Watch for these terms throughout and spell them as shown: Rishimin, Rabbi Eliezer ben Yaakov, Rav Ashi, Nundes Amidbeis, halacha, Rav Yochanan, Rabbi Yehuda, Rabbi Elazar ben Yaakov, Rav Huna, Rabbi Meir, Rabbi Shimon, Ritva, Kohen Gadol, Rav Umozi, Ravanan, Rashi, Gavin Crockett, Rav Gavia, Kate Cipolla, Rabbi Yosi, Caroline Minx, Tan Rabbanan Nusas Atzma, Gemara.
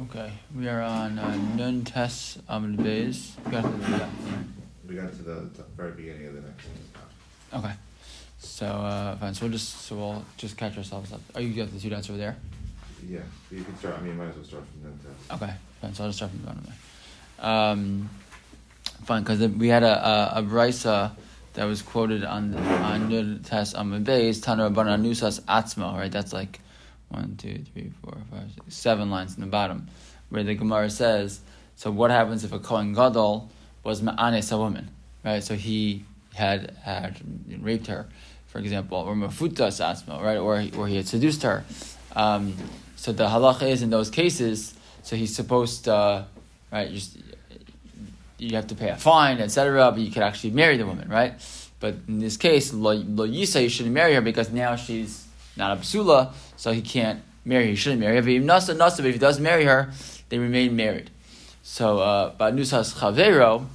Okay, we are on Nundes Amidbeis. We got to the very beginning of the next one. Okay, so fine. So we'll just catch ourselves up. Oh, you got the two dots over there. Yeah, you can start. I mean, you might as well start from Nundes. Okay, fine. So I'll just start from the bottom there. Fine, because we had a brisa that was quoted on Nundes Amidbeis, Tan Rabbanan Nusas Atzma. Right, that's like 1, 2, 3, 4, 5, 6, 7 lines in the bottom, where the Gemara says, so what happens if a Kohen Gadol was ma'anes a woman, right? So he had raped her, for example, or mafutas asma, right? Or he had seduced her. So the halacha is in those cases, so he's supposed to, right? You have to pay a fine, etc. But you could actually marry the woman, right? But in this case, lo yisa, you shouldn't marry her because now she's not a psula, so he can't marry. He shouldn't marry her. But if he does marry her, they remain married. So, but nusas chavero,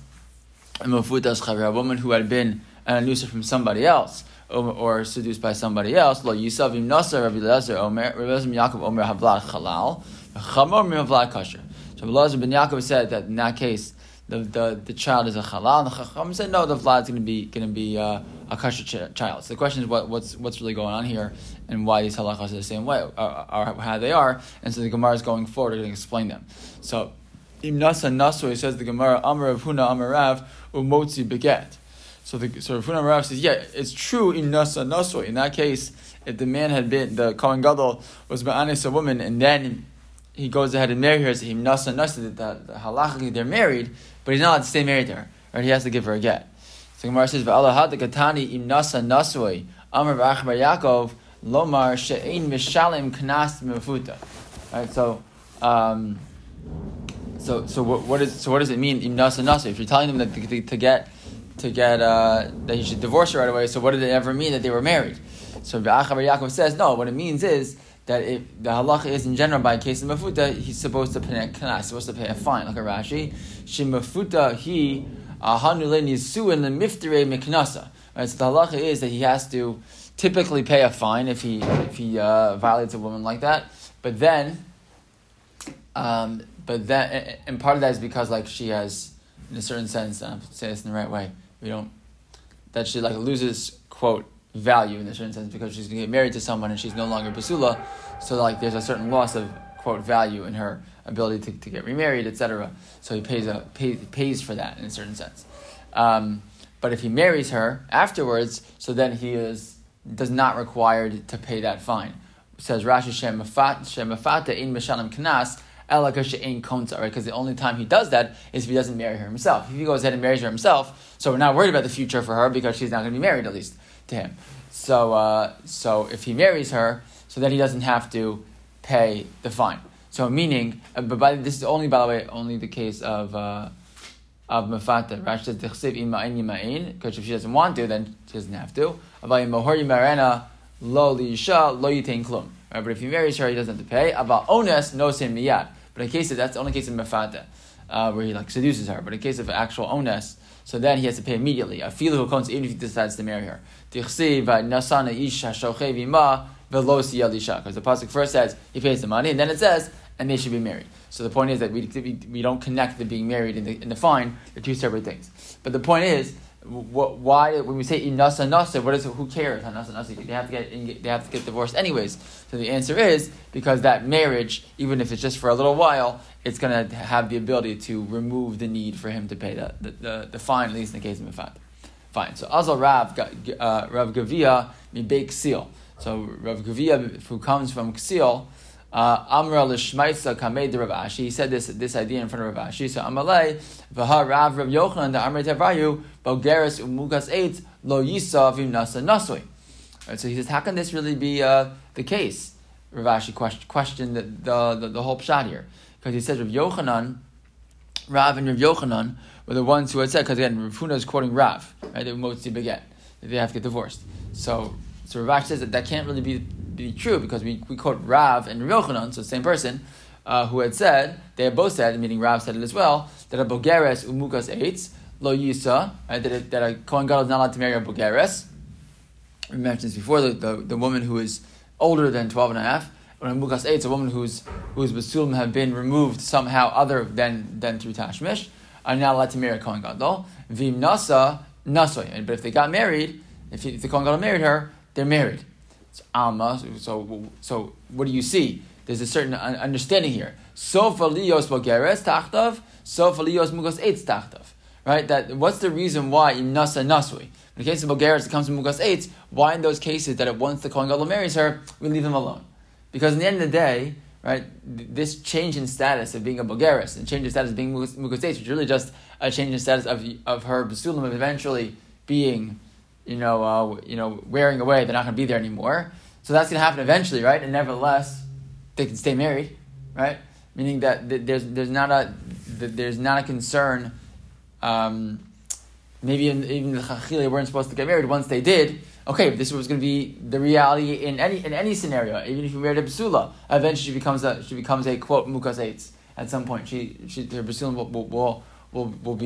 mafutas chavero, a woman who had been an anusa from somebody else or seduced by somebody else, lo yisav im nasa Rabbi Elazar ben Yaakov omer havlat halal, chamor mir havlat kasher. So Rabbi Elazar ben Yaakov said that in that case the child is a halal. And the Chacham said no, the vlad is going to be a kasher child. So the question is what's really going on here and why these halachas are the same way or how they are. And so the Gemara is going forward to explain them. So. Im nasa naso, he says the Gemara, Amar Rav Huna Amar Rav Umozi beget. So Rav Huna Amar Rav says, yeah, it's true. Im nasa naso. In that case, if the man had been the Kohen Gadol was ba'anis a woman, and then he goes ahead and marries her, so Im nasa naso, the halachically they're married, but he's not allowed to stay married to her. Right? He has to give her a get. So Gemara says, Va'alahad katani im nasa naso Amar Rav Yaakov lomar she'ein mishalim knas mefuta. Right. So what does it mean? Im nasa nasa. If you're telling them that to get that he should divorce her right away, so what did it ever mean that they were married? So Rabbi Yaakov says no. What it means is that if the halacha is in general by case of mafuta, he's supposed to pay a fine, like a Rashi. Shimafuta he ahanule nisuin le miftire miknasa. Right. So the halacha is that he has to typically pay a fine if he violates a woman like that. But then. And part of that is because, like, she has, in a certain sense, I say this in the right way, that she, like, loses, quote, value in a certain sense because she's going to get married to someone and she's no longer basula, so, like, there's a certain loss of, quote, value in her ability to get remarried, etc. So he pays for that in a certain sense. But if he marries her afterwards, so then he does not required to pay that fine. It says, Rashi, Shemafata in Mishalim Knas, right? Because the only time he does that is if he doesn't marry her himself. If he goes ahead and marries her himself, so we're not worried about the future for her because she's not going to be married, at least, to him. So if he marries her, so then he doesn't have to pay the fine. So meaning, this is only, by the way, the case of mefata. Rashi says, "Tichsiv imain yimain," because if she doesn't want to, then she doesn't have to. Lo liisha lo yitain klum. But if he marries her, he doesn't have to pay. Aba ones no sin miyad. But in case of, that's the only case of mefata, where he like seduces her. But in case of actual ones, so then he has to pay immediately. A filu who comes even if he decides to marry her. Tichsiv nasana ish hashochev ima velosi yalisha. Because the pasuk first says he pays the money, and then it says and they should be married. So the point is that we don't connect the being married in the fine. They're two separate things. But the point is, why when we say inasa nasa, who cares? They have to get divorced anyways. So the answer is because that marriage, even if it's just for a little while, it's gonna have the ability to remove the need for him to pay the fine, at least in the case of mefat. Fine. So Azal Rav Gavia mibei Ksil. So Rav Gavia, who comes from Ksil, Amra l'shmaitza kamei de Rav Ashi. He said this idea in front of Rav Ashi. So Amalei v'ha Rav Yochanan the Amrei Tavrayu Bogeres umukas eitz lo yisav im nasa nasui. So he says, how can this really be the case? Rav Ashi questioned the whole pshat here because he says Rav and Rav Yochanan were the ones who had said, because again Rav Huna is quoting Rav, right? They motzi beget, they have to get divorced. So Rav Ashi says that can't really be true because we quote Rav and Rav Yochanan, so the same person, who had said, they had both said, meaning Rav said it as well, that a bogeres umukas eitz lo yisa, right, that a Kohen Gadol is not allowed to marry a bogeres. We mentioned this before, the woman who is older than 12 and a half, When Mukas Eitz, a woman whose Basulim have been removed somehow other than through Tashmish, are not allowed to marry a Kohen Gadol. Vim Nasa, Nasoy. But if they got married, if the Kohen Gadol married her, they're married. It's Alma. So what do you see? There's a certain understanding here. Sofa Lios Bogeres Tachtav, Sofa Lios Mukas Eitz Tachtav. Right? That what's the reason why in Nasa Nasui? In the case of Bulgaris, it comes from Mukas Eitz. Why in those cases that once the Kohen Gadol marries her, we leave him alone? Because in the end of the day, right, this change in status of being a Bulgaris and change in status of being Mukas Eitz, which is really just a change in status of her Basulim of eventually being, wearing away. They're not going to be there anymore. So that's going to happen eventually, right? And nevertheless, they can stay married, right? Meaning that there's not a concern. Maybe even the Chachili weren't supposed to get married. Once they did, okay, this was going to be the reality in any scenario. Even if you married a Basula, eventually she becomes a quote Mukas Eitz at some point. Her Basula will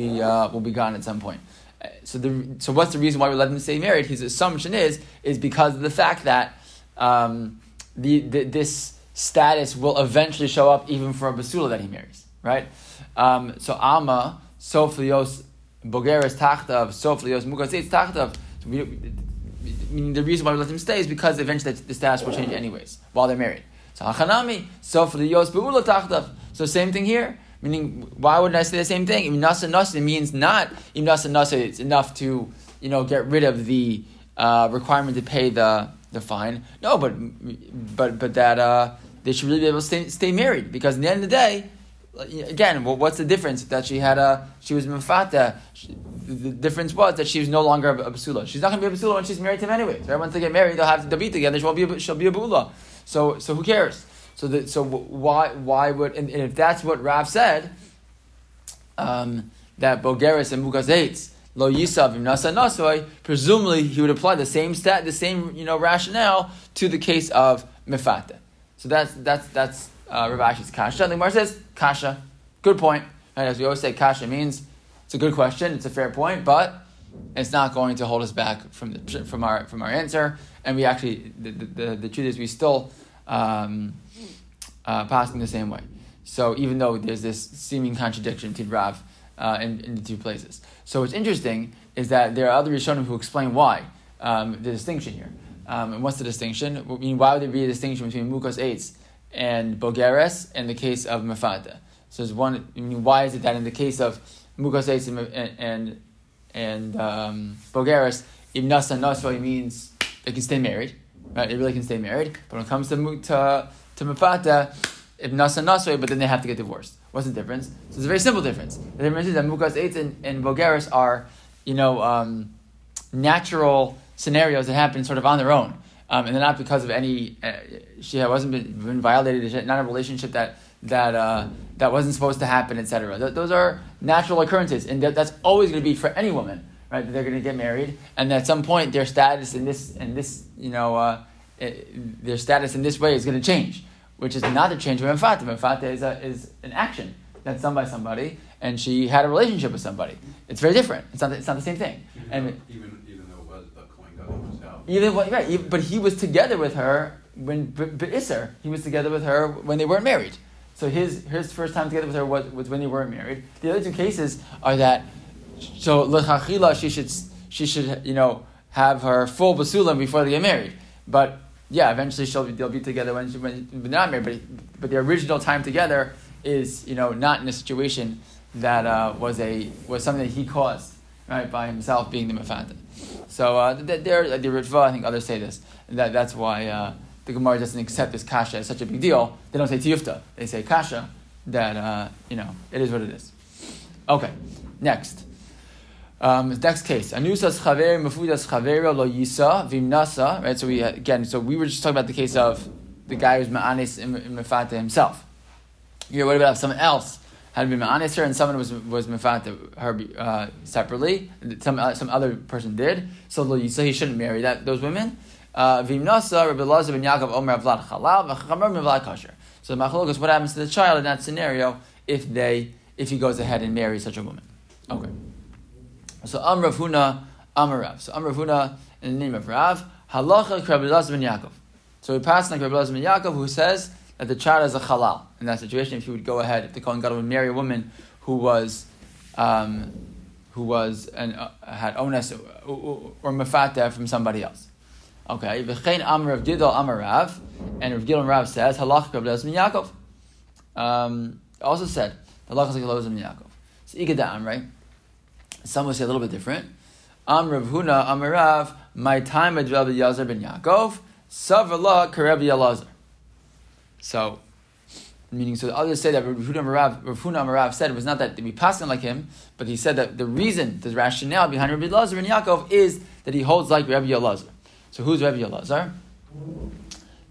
be gone at some point. So what's the reason why we let them stay married? His assumption is because of the fact that this status will eventually show up even for a Basula that he marries, right? So Alma. Soflios Bogeres Tachtav, Soflios Mukas Eitz Tachtav. The reason why we let them stay is because eventually the status will change anyways while they're married. So Hachanami, Soflios Beula Tachtav. So same thing here. Meaning, why wouldn't I say the same thing? Imnasa Nasa means not Imnasa Nasa. It's enough to get rid of the requirement to pay the fine. No, but that they should really be able to stay married, because at the end of the day. Again, what's the difference that she was mefata? The difference was that she was no longer a basula. She's not going to be a basula when she's married to him anyways. Right? Once they get married, they'll have to be together. She'll be a bula. So who cares? So why would and if that's what Rav said, that Bogeres and Mukas Eitz lo yisav imnasa nasoi, presumably he would apply the same rationale to the case of mefata. So that's. Rav Ashi's kasha. The Gemara says kasha. Good point. And as we always say, kasha means it's a good question. It's a fair point, but it's not going to hold us back from our answer. And we actually, the truth is, we still passing the same way. So even though there's this seeming contradiction between Rav in the two places, so what's interesting is that there are other Rishonim who explain why the distinction here. And what's the distinction? I mean, why would there be a distinction between Mukas Eitz and Bogeres in the case of Mefata? So there's one. I mean, why is it that in the case of Mukas Eitz and Bogeres, Imnasa Nasoi means they can stay married, right? They really can stay married. But when it comes to Mefata, Imnasa Nasoi, but then they have to get divorced. What's the difference? So it's a very simple difference. The difference is that Mukas Eitz and Bogeres are natural scenarios that happen sort of on their own. And they're not because of any. She wasn't been violated. It's not a relationship that wasn't supposed to happen, etc. Those are natural occurrences, and that's always going to be for any woman, right? They're going to get married, and at some point, their status in this way is going to change, which is not a change of mefata. Mefata is an action that's done by somebody, and she had a relationship with somebody. It's very different. It's not the same thing. But he was together with her when Beiser. He was together with her when they weren't married. So his first time together with her was when they weren't married. The other two cases are that so lechachila she should have her full basulim before they get married. But yeah, eventually they'll be together when they're not married. But the original time together is not in a situation that was something that he caused, right, by himself being the mefata. So the Ritva, I think others say this. That's why the Gemara doesn't accept this kasha as such a big deal. They don't say tiyufta. They say kasha. That it is what it is. Okay, next. Next case. Anusas chaveri mefudas chaveri lo yisa vimnasa. Right. So we were just talking about the case of the guy who's ma'anis in mefata himself. Here, what about if someone else had been ma'anis her, and someone was mefata her separately. Some other person did. So he shouldn't marry those women. Vimnasa, Rabbi Elazar ben Yaakov, Omer avlad halal, v'chamar mevlad kasher. So the machlokes is what happens to the child in that scenario if he goes ahead and marries such a woman. Okay. So Rav Huna, Rav Huna in the name of Rav, halacha k'Rabbi Elazar ben Yaakov. So we pass like Rabbi Elazar ben Yaakov, who says that the child is a halal in that situation. If he would go ahead, if the Kohen Gadol would marry a woman who had ones or mafata from somebody else. Okay, v'chein amar Rav Gidol amar Rav, and Rav Gidol and Rav says halachah Rabbi Elazar ben Yaakov. Also said halachah is like Rabbi Elazar ben Yaakov. So ikadam, right? Some will say a little bit different. Am Rav Huna amar Rav, my time with Rabbi Elazar ben Yaakov, savala k'Rabbi Elazar. So, meaning, so the others say that Rav Huna amar Rav said it was not that we passed him like him, but he said that the reason, the rationale behind Rabbi Elazar ben Yaakov is that he holds like Rabbi Elazar. So who's Rabbi Elazar?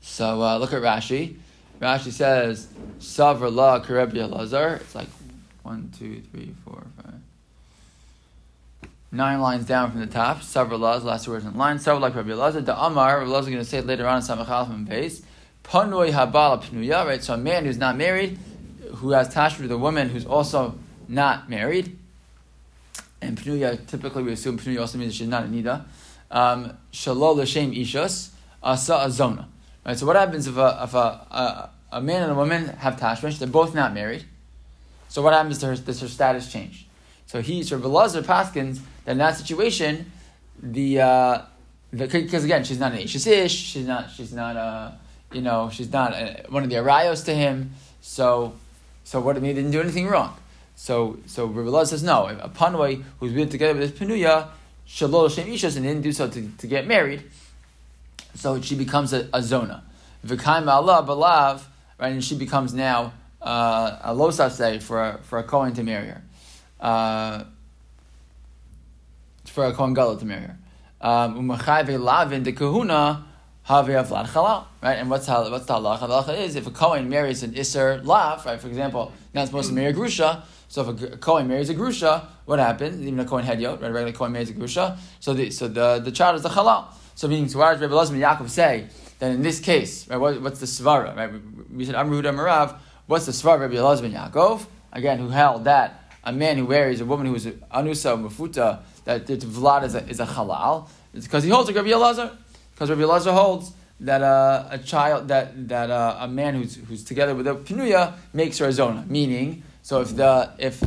So look at Rashi. Rashi says, Savr la k'Rabbi Elazar. It's like 9 lines down from the top. Savr la is the last words in the line. Savr la k'Rabbi Elazar. The Amar, Rabbi Elazar is going to say it later on in Samach Aleph and Beis. Panui habala pnuya, right? So a man who's not married, who has tashrit with a woman who's also not married. And pnuya, typically we assume pnuya also means she's not an nida. Shalol l'shem ishus asa azona. Right. So what happens if a man and a woman have tashmish? They're both not married. So what happens to her? Does her status change? So Rabbi Elazar paskins that in that situation, because again she's not an ishus ish. She's not one of the arayos to him. So what? They didn't do anything wrong. So Rabbi Elazar says no. If a panway who's been together with this penuya, Shalol Shem Ishas, and didn't do so to get married, so she becomes a zona. V'kaim Allah balav, right, and she becomes now a losaseh for a Kohen to marry her, for a Kohen Gadol to marry her. Umachai ve'lavin de kahuna have avlad halal, right? And what's the halacha? The halacha is if a Kohen marries an iser lav, right? For example, not supposed to marry a grusha. So if a Kohen marries a grusha, what happens? Even a Kohen hedyot, right? A regular Kohen marries a grusha. So the child is a halal. So meaning, so why does Rabbi Elazar ben Yaakov say that in this case, right? What's the svara? Right? We said Amr Huda Marav. What's the svara? Rabbi Elazar ben Yaakov again, who held that a man who marries a woman who is anusa mufuta, that the vlad is a halal. It's because he holds like Rabbi Elazar. Because Rabbi Elazar holds that a child that a man who's together with a pinuya makes her a zona, meaning. So if onis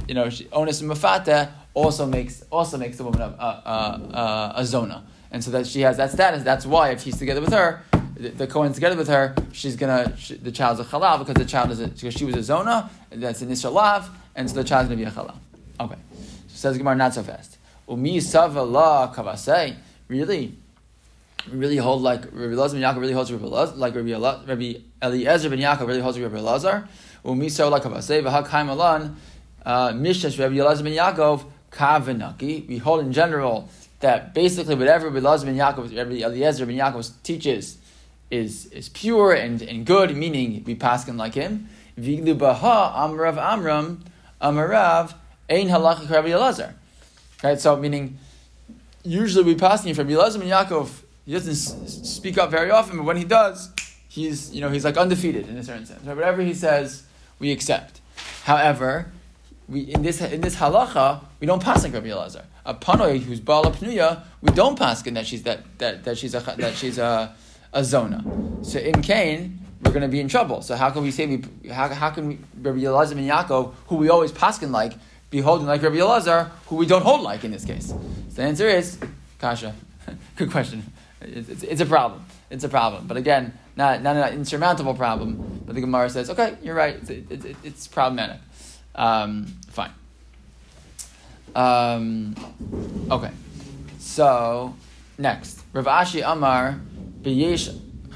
mafata also makes the woman a zona, and so that she has that status. That's why if he's together with her, the Kohen's together with her, the child's a halal because because she was a zona. That's an ishalav, and so the child's gonna be a halal. Okay, so says Gemara, not so fast. Umi savala kavasei, really hold like Rabbi Elazar ben Yaakov really holds Rabbi Eliezer ben Yaakov really holds Rabbi Elazar. Umiso la kavasei v'hakaim alan mishash Rabbi Elazar ben Yaakov kavanaki. We hold in general that basically whatever Rabbi Elazar ben Yaakov, Rabbi Eliezer ben Yaakov teaches is pure and good. Meaning we pass him like him. Viglu baha amrav amram amarav ein halachik Rabbi Elazar. Right. So meaning usually we pass him from Elazar ben Yaakov. He doesn't speak up very often, but when he does, he's like undefeated in a certain sense. Right? Whatever he says, we accept. However, we in this halacha we don't pass on Rabbi Elazar. A panoi who's bala pnuya, we don't pass in that she's a zona. So in Cain, we're going to be in trouble. So how can we say how can Rabbi Elazar ben Yaakov, who we always paskin like, be holding like Rabbi Elazar, who we don't hold like in this case? So the answer is kasha. Good question. It's a problem. It's a problem. But again, not an insurmountable problem. But the Gemara says, okay, you're right. It's problematic. Fine. Okay. So, next. Rav Ashi Amar, B'yesh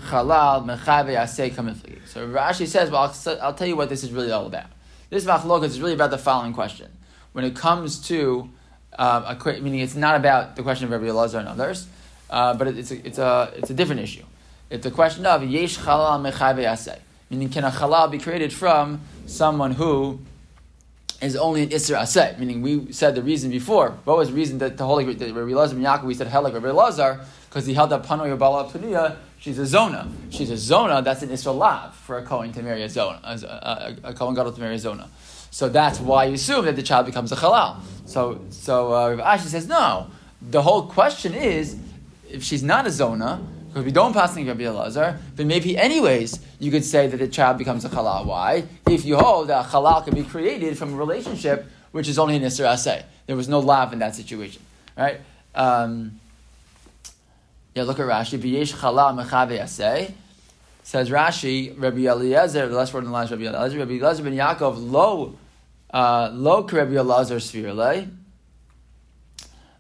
Chalal Mechave Yaseh Kamifli. So Rav Ashi says, well, I'll tell you what this is really all about. This Machlokas is really about the following question. When it comes to, meaning it's not about the question of Rabbi Elazar and others, but it's a different issue. It's a question of yesh halal mechayve yaseh, meaning can a halal be created from someone who is only an iser aseh? Meaning we said the reason before. What was the reason that the holy Rabbi Elazar ben Yaakov we said hell like Rabbi Elazar because he held that panoy bala paniya she's a zona that's an iser lav for a Kohen to marry a zona, a Kohen Gadol to marry a zona. So that's why you assume that the child becomes a halal. So Rav Ashi says no. The whole question is, if she's not a zona, Because we don't pass in Rabbi Elazar, but maybe anyways you could say that the child becomes a halal. Why? If you hold that a halal can be created from a relationship which is only an Isser Aseh. There was no lav in that situation, right? Look at Rashi. B'yesh halal mechave aseh. Says Rashi, Rabbi Eliezer, the last word in the last Rabbi Eliezer, Rabbi Elazar ben Yaakov, lo Rabbi Elazar svirle.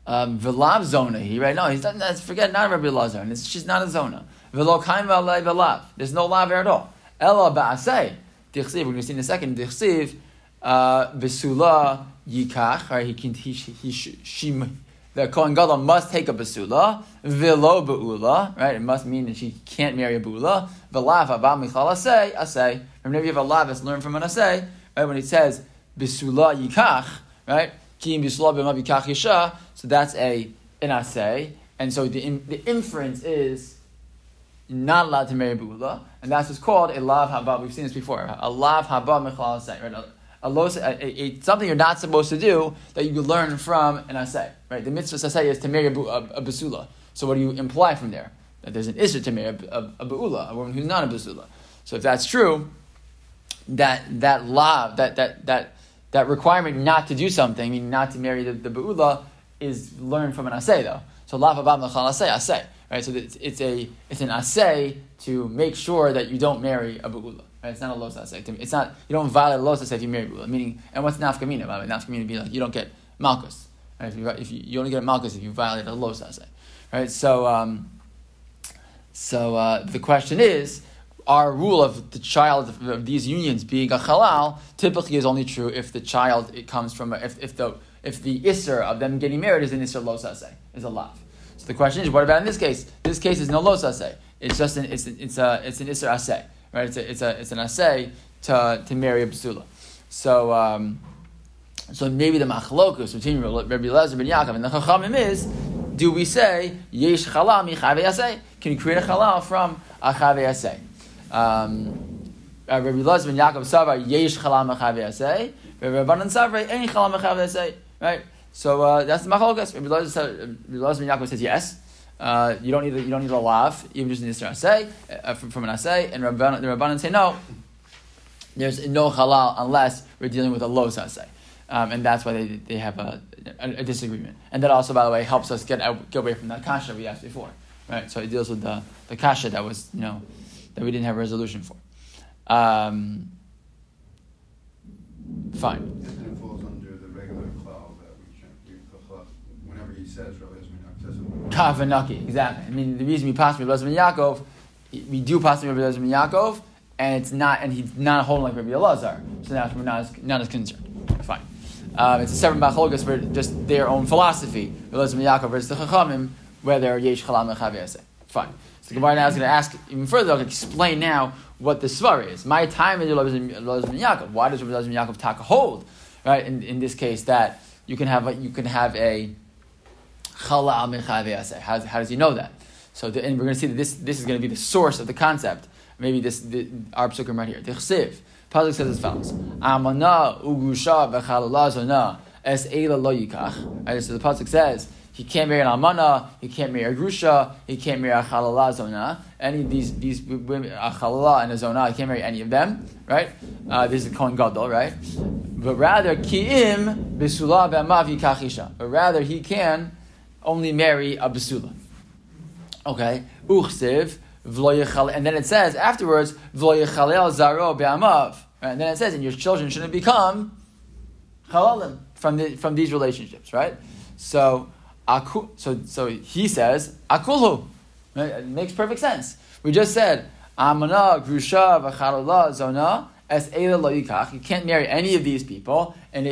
Velav zona, he right? No, he's not, forget, not Rabbi Elazar, and she's not a zona. Velo kaim v'alei velav. There's no lav at all. Ela ba'aseh. Dichsiv, we're going to see in a second. Dichsiv, besula yikach, right? The Kohen Gadol must take a basula, velo ba'ula, right? It must mean that she can't marry a ba'ula. Velav haba michal aseh, aseh. Whenever you have a lav that's learned from an aseh, right? When it says, besula yikach, right? Ki besula b'ma yikach yisha, so that's an aseh. And so the inference is not allowed to marry a ba'ula. And that's what's called a lav haba. We've seen this before. A lav haba michal aseh, right? Something you're not supposed to do that you learn from an aseh, right? The mitzvah aseh is to marry a basula. So what do you imply from there? That there's an issue to marry a ba'ula, a woman who's not a basula. So if that's true, that requirement not to do something, meaning not to marry the ba'ula, is learned from an aseh though. So laf abam lachal aseh, right? So it's an aseh to make sure that you don't marry a ba'ula. Right, it's not a los aseh. It's not, you don't violate a los aseh if you marry ba'ula. Meaning, and what's nafkamina? Nafkamina would be like you don't get malchus. Right? If you only get malchus if you violate a los aseh. Right? So the question is, our rule of the child of these unions being a halal typically is only true if the child if the isser of them getting married is an isser los aseh, is a lav. So the question is, what about in this case? This case is no los aseh. It's just an isser aseh. Right, it's an aseh to marry a basula. So maybe the machlokus between Rabbi Elazar ben Yaakov and the Chachamim is: do we say yesh chalal michave aseh? Can you create a chalal from a chave aseh? Rabbi Elazar ben Yaakov savra yesh chalal michave aseh. Rabbi Ravanan savra ein chalal michave aseh. Right. So that's the machlokus. Rabbi Elazar ben Yaakov says yes. You don't need a lav, even just an isra aseh, from an aseh, and the Rabbanan say no. There's no halal unless we're dealing with a los aseh, and that's why they have a disagreement. And that also, by the way, helps us get away from that kasha we asked before, right? So it deals with the kasha that was that we didn't have a resolution for. Fine. It kind of falls under the regular klal that we can't do the halal whenever he says. Kavanaki, exactly. I mean, the reason we pass Rabbi Elazar ben Yaakov, we do pass Rabbi Elazar ben Yaakov, and he's not holding like Rabbi Elazar, so now we're not as concerned. Fine. It's a separate machlokas for just their own philosophy. Rabbi Elazar ben Yaakov versus the Chachamim, whether yesh chalal mechavi aseh. Fine. So the Gemara now is going to ask even further. I'll explain now what the svar is. My time is Rabbi Elazar ben Yaakov. Why does Rabbi Elazar ben Yaakov taka hold, right? In this case, that you can have a chalal mechave aseh. How does he know that? So, and we're going to see that this is going to be the source of the concept. Maybe our psukim right here. The chesiv pasuk says as follows: Amana ugusha v'chalala zona es eila lo yikach. So the pasuk says he can't marry an amana, he can't marry a grusha, he can't marry a chalala zona. Any of these women, a chalala and a zona, he can't marry any of them. Right? This is the Kohen Gadol, right? But rather kiim b'sula b'amav yikachisha. But rather he can only marry a basula. Okay. Uchsiv v'lo yechalel, and then it says afterwards v'lo yechalel zaro be'amav. And then it says, and your children shouldn't become halalim from these relationships, right? So he says akulhu. Right? It makes perfect sense. We just said amana grusha v'chalala zona es eila lo yikach. You can't marry any of these people, and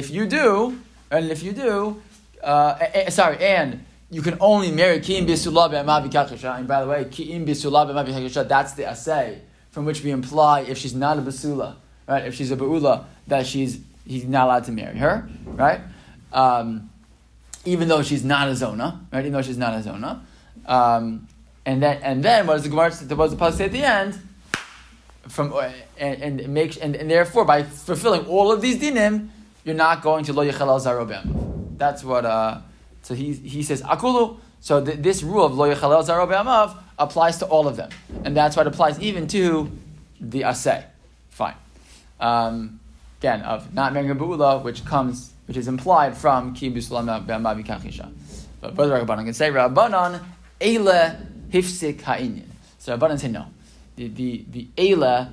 you can only marry ki'im b'sulab b'amav v'kachasha. And by the way, ki'im b'sulab b'amav v'kachasha, that's the aseh from which we imply if she's not a basula, right? If she's a ba'ula, that he's not allowed to marry her, right? Even though she's not a zona, right? Even though she's not a zona. And then what does the Gemara say at the end? And therefore by fulfilling all of these dinim, you're not going to lo yechalel zaro b'amav. That's what. So he says, Akulu. So this rule of lo yechalel zaro be'amav applies to all of them. And that's why it applies even to the aseh. Fine. Again, of not marrying a ba'ula, which is implied from kibus lama b'amavi kachisha. But further Rabbanan can say, Rabbanan, eile hifsik ha'inyan. So Rabbanan say no. The eile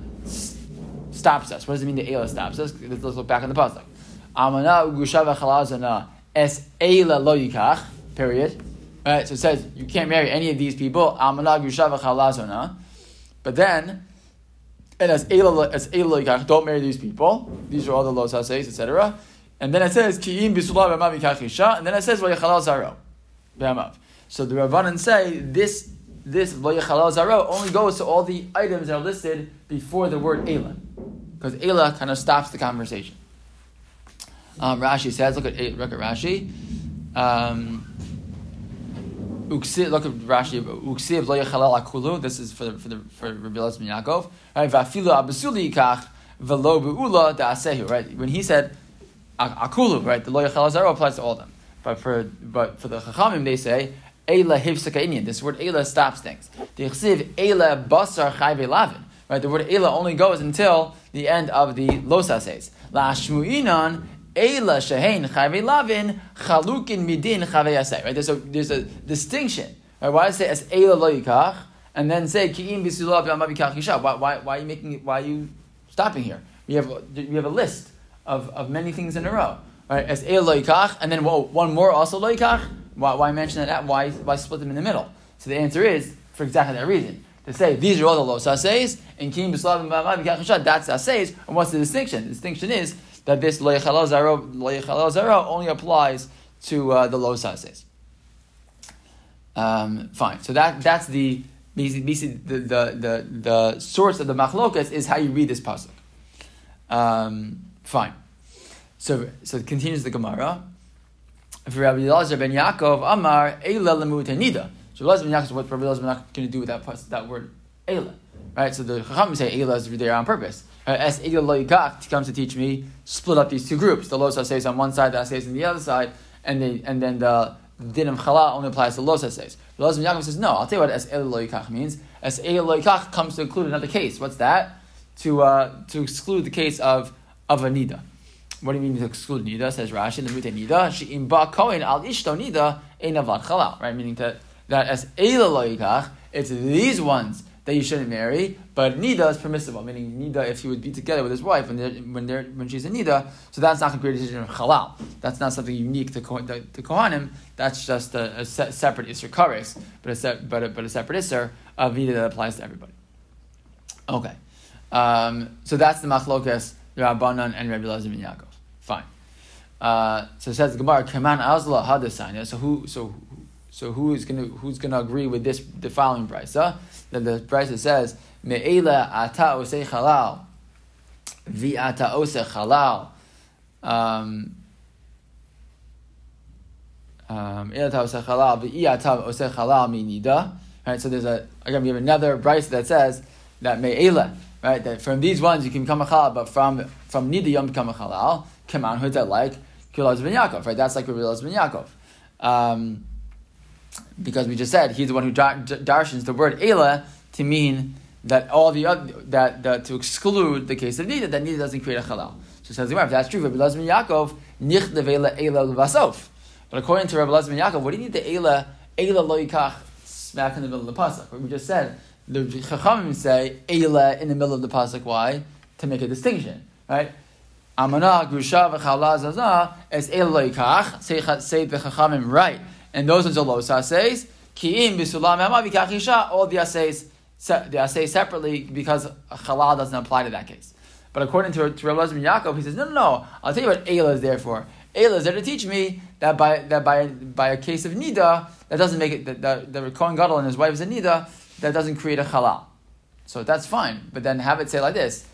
stops us. What does it mean the eile stops us? Let's look back on the pasuk. Amana u'gusha v'chalazana es eile lo yikach, period. Right, so it says, you can't marry any of these people. Amana u'gusha v'chalazana. But then, and as Eila, don't marry these people. These are all the Los Haseis, etc. And then it says, Ki'im Bisulah B'amav Yikach. And then it says, V'yachalal Zaro B'amav. So the Rabbanan say, this V'yachalal Zaro only goes to all the items that are listed before the word Eila. Because Eila kind of stops the conversation. Rashi says, look at Rashi. Look at Rashi. Uksiv lo yechalal akulu. This is for Rabbi Elazar ben Yaakov. Right? Va'afilu abasuli yikach velo beula da'asehu. Right? When he said akulu, right? The lo yechalal zaro applies to all of them. But for the chachamim, they say eila hivsaka inyan. This word eila stops things. The uksiv eila basar chayve lavin. Right? The word eila only goes until the end of the los haseis. La'ashmuinan. Eila shehein chave lavin chalukin midin chave yaseh. Right, there's a distinction. Right, why say as eila lo yikach and then say ki'im b'sulav b'amav yikach yisha? Why are you making it? Why are you stopping here? We have a list of many things in a row. Right, as eila lo yikach and then one more also lo yikach. Why mention that? Why split them in the middle? So the answer is for exactly that reason. To say these are all the los haseis and ki'im b'sulav b'amav yikach yisha. That's haseis. And what's the distinction? The distinction is that this lo yechalal zaro only applies to the los haseis. Fine. So that's the source of the machlokas is how you read this pasuk. Fine. So it continues the Gemara. For Rabbi Elazar ben Yaakov, Amar eila lemut hanida. So Rabbi Elazar ben Yaakov is what Rabbi Elazar ben Yaakov going to do with that word eila. Right, so the Chachamim say Eila is there on purpose. Es Eila lo yikach comes to teach me split up these two groups. The Los Haseis on one side, the Haseis on the other side, and then the Din of Chala only applies to Los Haseis. Rabbi Yaakov says no. I'll tell you what Es Eila lo yikach means. Es Eila lo yikach comes to include another case. What's that? To exclude the case of a nida. What do you mean to exclude nida? Says Rashi in the Mute nida she'im ba kohen al ishto nida ein avad chala. Right, meaning that Es Eila lo yikach it's these ones that you shouldn't marry, but nida is permissible. Meaning nida, if he would be together with his wife when she's a nida, so that's not a great decision of halal. That's not something unique to kohanim. That's just a separate isser kares, but a separate isser of nida that applies to everybody. Okay, so that's the machlokas Rabbanan and Rabbi Elazar ben Yaakov. Fine. So it says the Gemara Keman Azla Hadasanya. So who's gonna agree with this the following brisa? That the brisa says me'ela ata oseh halal, vi'ata oseh halal, ata oseh halal, vi'ata oseh halal minida. Right. So there's we have another brisa that says that me'ela, right, that from these ones you can become a halal, but from nida you don't become a halal. Keman who's that like Elazar ben Yaakov? Right. That's like Elazar ben Yaakov. Because we just said he's the one who darshans the word eila to mean that all the other, that to exclude the case of nida, that nida doesn't create a halal. So it says the Gemara, if that's true, Rabbi Elazar ben Yaakov nichdav eila eila l'vasof. But according to Rabbi Elazar ben Yaakov, what do you need the eila lo yikach smack in the middle of the pasuk? What we just said, the chachamim say eila in the middle of the pasuk. Why? To make a distinction, right? Amana grusha v'chalaz azah es eila lo yikach. Say the chachamim right. And those ones are los haseis. Ki'im b'sulam ha'amav yikach yisha. All the haseis separately because halal doesn't apply to that case. But according to Rabbi Elazar ben Yaakov, he says no. I'll tell you what eila is there for. Eila is there to teach me that by a case of nida that doesn't make it that the Kohen Gadol and his wife is a nida that doesn't create a halal. So that's fine. But then have it say like this.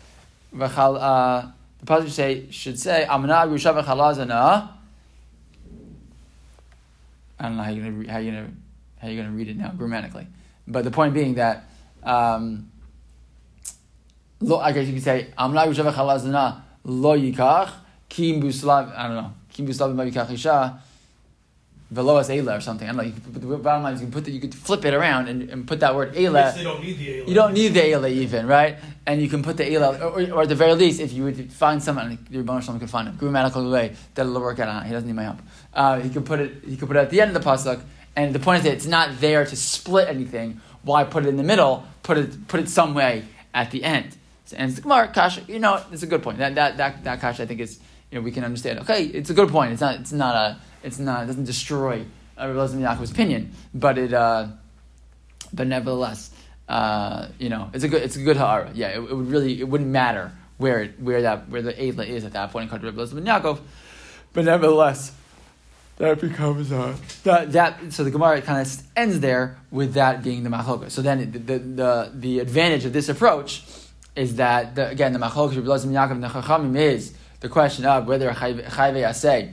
The passage should say amna grusha v'chalazana. I don't know how you're gonna read it now grammatically, but the point being that I guess you could say amla yushav chalazana lo yikach kim buslav I don't know kim buslav b'yikach isha veloas eila or something. I don't know. The bottom line is you could flip it around and put that word eila. They don't need the eila. You don't need the eila even, right? And you can put the eila, or at the very least, if you would find someone, your Rebbeinu Shalom could find him. Grammatical way that'll work out. He doesn't need my help. He could put it at the end of the pasuk. And the point is that it's not there to split anything. Why put it in the middle? Put it some way at the end. And it's Gemara kasha. You know, it's a good point. That kasha I think is, you know, we can understand. Okay, it's a good point. It's not. It doesn't destroy Rabbi Elazar ben Yaakov's opinion, but it. But nevertheless, you know, it's a good ha'ara. Yeah, it wouldn't matter where the eila is at that point according to Rabbi Elazar ben Yaakov, but nevertheless, that becomes that. So the Gemara kind of ends there with that being the machloka. So then the advantage of this approach is that the machloka Rabbi Elazar ben Yaakov and the Chachamim is the question of whether a chayve asay.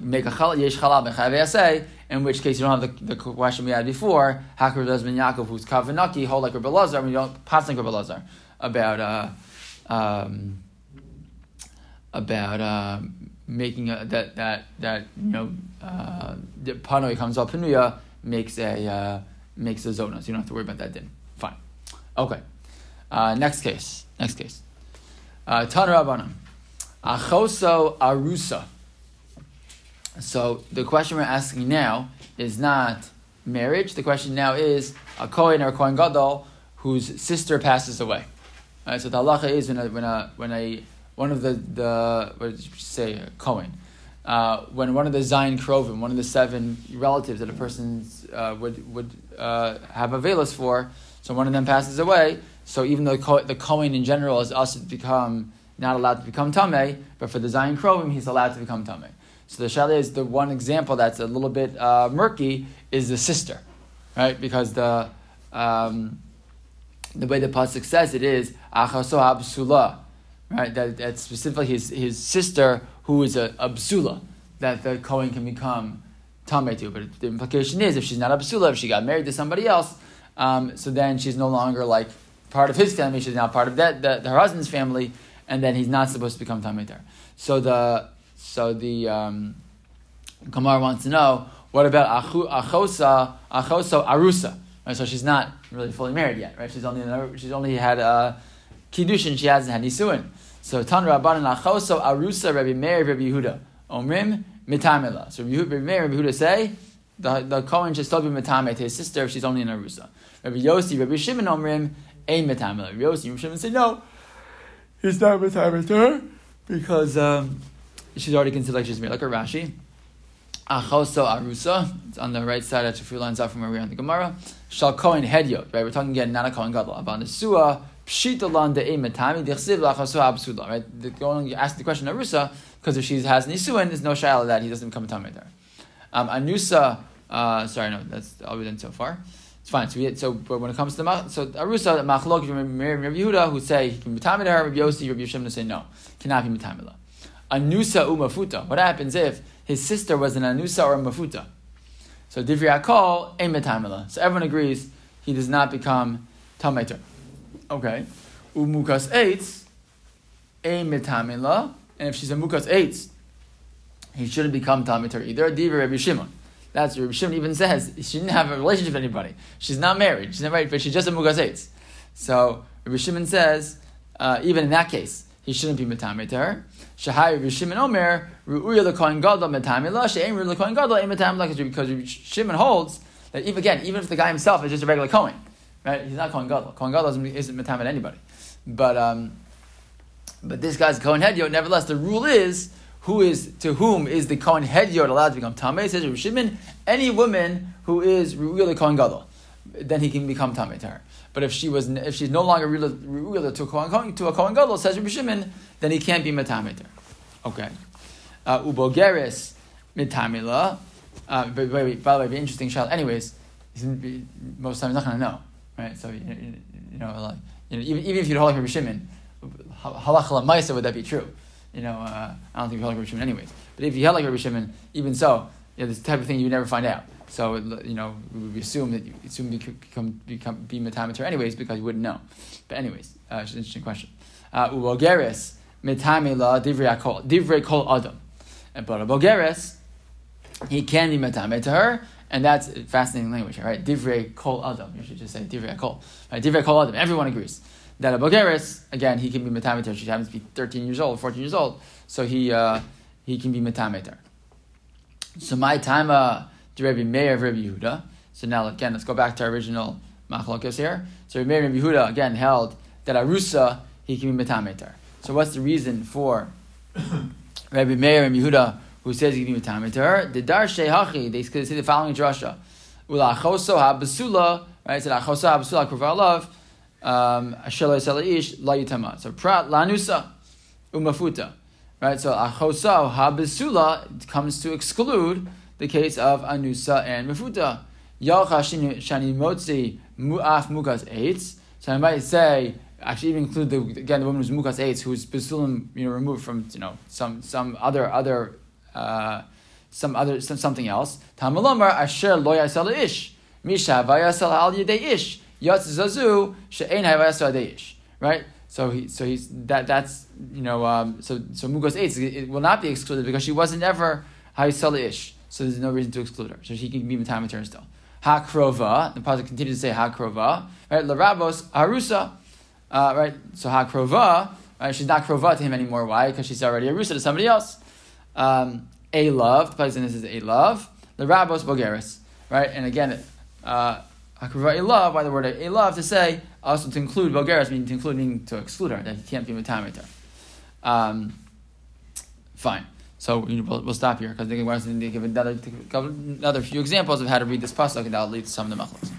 Make a yesh chalab and chayve asay, in which case you don't have the question we had before. How could Rabbi Elazar ben Yaakov, who's kavanaki, hold like Rabbi Elazar, when you don't pass like Rabbi Elazar about making that you know the panui comes up panuya makes a zonos. You don't have to worry about that din. Fine, okay. Next case. Next case. Tan Rabbanan achoso arusa. So the question we're asking now is not marriage. The question now is a Kohen or a Kohen Gadol whose sister passes away. All right, so the halacha is when one of the zayin krovim, one of the seven relatives that a person would have avelos for, so one of them passes away. So even though the Kohen in general is also become not allowed to become tamei, but for the zayin krovim he's allowed to become tamei. So the shaila is the one example that's a little bit murky is the sister, right? Because the way the pasuk says it is achaso habsula, right? That's specifically his sister who is a absula that the Kohen can become tamei to. But the implication is if she's not absula, if she got married to somebody else, so then she's no longer like part of his family. She's now part of her husband's family, and then he's not supposed to become tamei to her. So the Gemara wants to know, what about achoso arusa? Right, so she's not really fully married yet, right? She's only had kiddushin, she hasn't had nisuin. So Tan Rabbanan achoso arusa Rabbi Meir Rabbi Yehuda omrim mitamela. So Rabbi Meir Rabbi Yehuda say the Kohen should still be mitame to his sister if she's only an arusa. Rabbi Yosi Rabbi Shimon omrim ein mitamela. Rabbi Yosi Rabbi Shimon say no, he's not mitame to her because. She's already considered like she's married. Look at Rashi. Achoso arusa. It's on the right side. That's a few lines out from where we are in the Gemara. Shal kohen hedyot. Right, we're talking again. Not a kohen gadol. Aban esua pshitalan de emetami dichsiv lachoso absula. Right, you ask the question arusa because if she has nisuin, there's no shaila that he doesn't become a tamei there. Anusa. Sorry, no, that's all we've done so far. It's fine. But when it comes to arusa, machlok Rabbi Yehuda who say he can be tamei her. Rabbi Yosi, Rabbi Shimon say no, cannot be tamei la. Anusa umafuta. What happens if his sister was an anusa or a mafuta? So divrei hakol ein mitamela. So everyone agrees he does not become tamei to her. Okay. Umukas eitz ein mitamela. And if she's a mukas eitz, he shouldn't become tamei to her either. Divrei Rabbi Shimon. That's what Rabbi Shimon even says. She didn't have a relationship with anybody. She's not married. She's not married, but she's just a mukas eitz. So Rabbi Shimon says even in that case he shouldn't be mitamei to her. Shahai Rishimin Omer Ru'uya the Kohen Gadol Metamila She'aim Ru'uya the Kohen Gadol Aim Metamila, because Rishimin holds that even if the guy himself is just a regular Kohen, right? He's not Kohen Gadol. Kohen Gadol isn't Metamila anybody, but this guy's Kohen Hedyot. Nevertheless, the rule is to whom is the Kohen Hedyot allowed to become Tamei? Says Rishimin, any woman who is Ru'uya the Kohen Gadol, then he can become Tamei to her. But if she's no longer ru'uya to a Kohen Gadol, says Rabbi Shimon, then he can't be mitamei to her. Okay. Ubogeres mitamela. By the way, it'd be interesting shot. Anyways, most times not gonna know, right? So you know, even if you'd hold like Rabbi Shimon, halacha l'maisa would that be true? You know, I don't think you hold like Rabbi Shimon anyways. But if you held like Rabbi Shimon, even so, you know, this type of thing you would never find out. So, you know, we assume that you could be mitamei to her anyways because you wouldn't know. But anyways, it's an interesting question. Ubogeres mitamei la divrei kol adam. But a bogeres he can be metameh to her, and that's fascinating language, right? Divrei kol adam. You should just say divrei kol. Right? Divrei kol adam. Everyone agrees that a bogeres, again, he can be metameh to her. She happens to be 13 years old, 14 years old, so he can be metameh to her. So my time, the Rabbi Meir of Rabbi Yehuda. So now again, let's go back to our original machlokes here. So Rabbi Meir of Rabbi Yehuda again held that arusa he can be metameh to her. So what's the reason for Rabbi Meir and Yehuda who says he can be metameh to her? The darshe hachi, they say the following drasha: Ula achoso habasula, right? It said achoso habasula kurva love ashelo yisalish la yitama. So prat lanusa umafuta. Right, so achosa habesula comes to exclude the case of anusa and mefuta. Yalchashin shani motzi muaf mukas eitz. So I might say, actually, even include the woman who's mukas eitz, who's besulim, removed from something else. Tamalomar asher lo yasal ish misha vayasal al yedei ish yatzazu she'ein hayvayasal yedei ish. Right. So Mugos Eitz, it will not be excluded because she wasn't ever Haisala Ish. So there's no reason to exclude her. So she can be Matama Turn still. Hakrova, the pasuk continues to say Hakrova, right? Larabos Harusa, right? So Hakrova, right? She's not Krova to him anymore. Why? Because she's already Harusa to somebody else. A love, the pasuk in this is A love. Larabos Bogeris, right? And again, Hakrova A love, by the word A love, to say, also to include Bulgaris, meaning to include, meaning to exclude her, that he can't be metameh to her. Fine. So we'll stop here because they want us to give another few examples of how to read this pasuk, and that'll lead to some of the machlokas.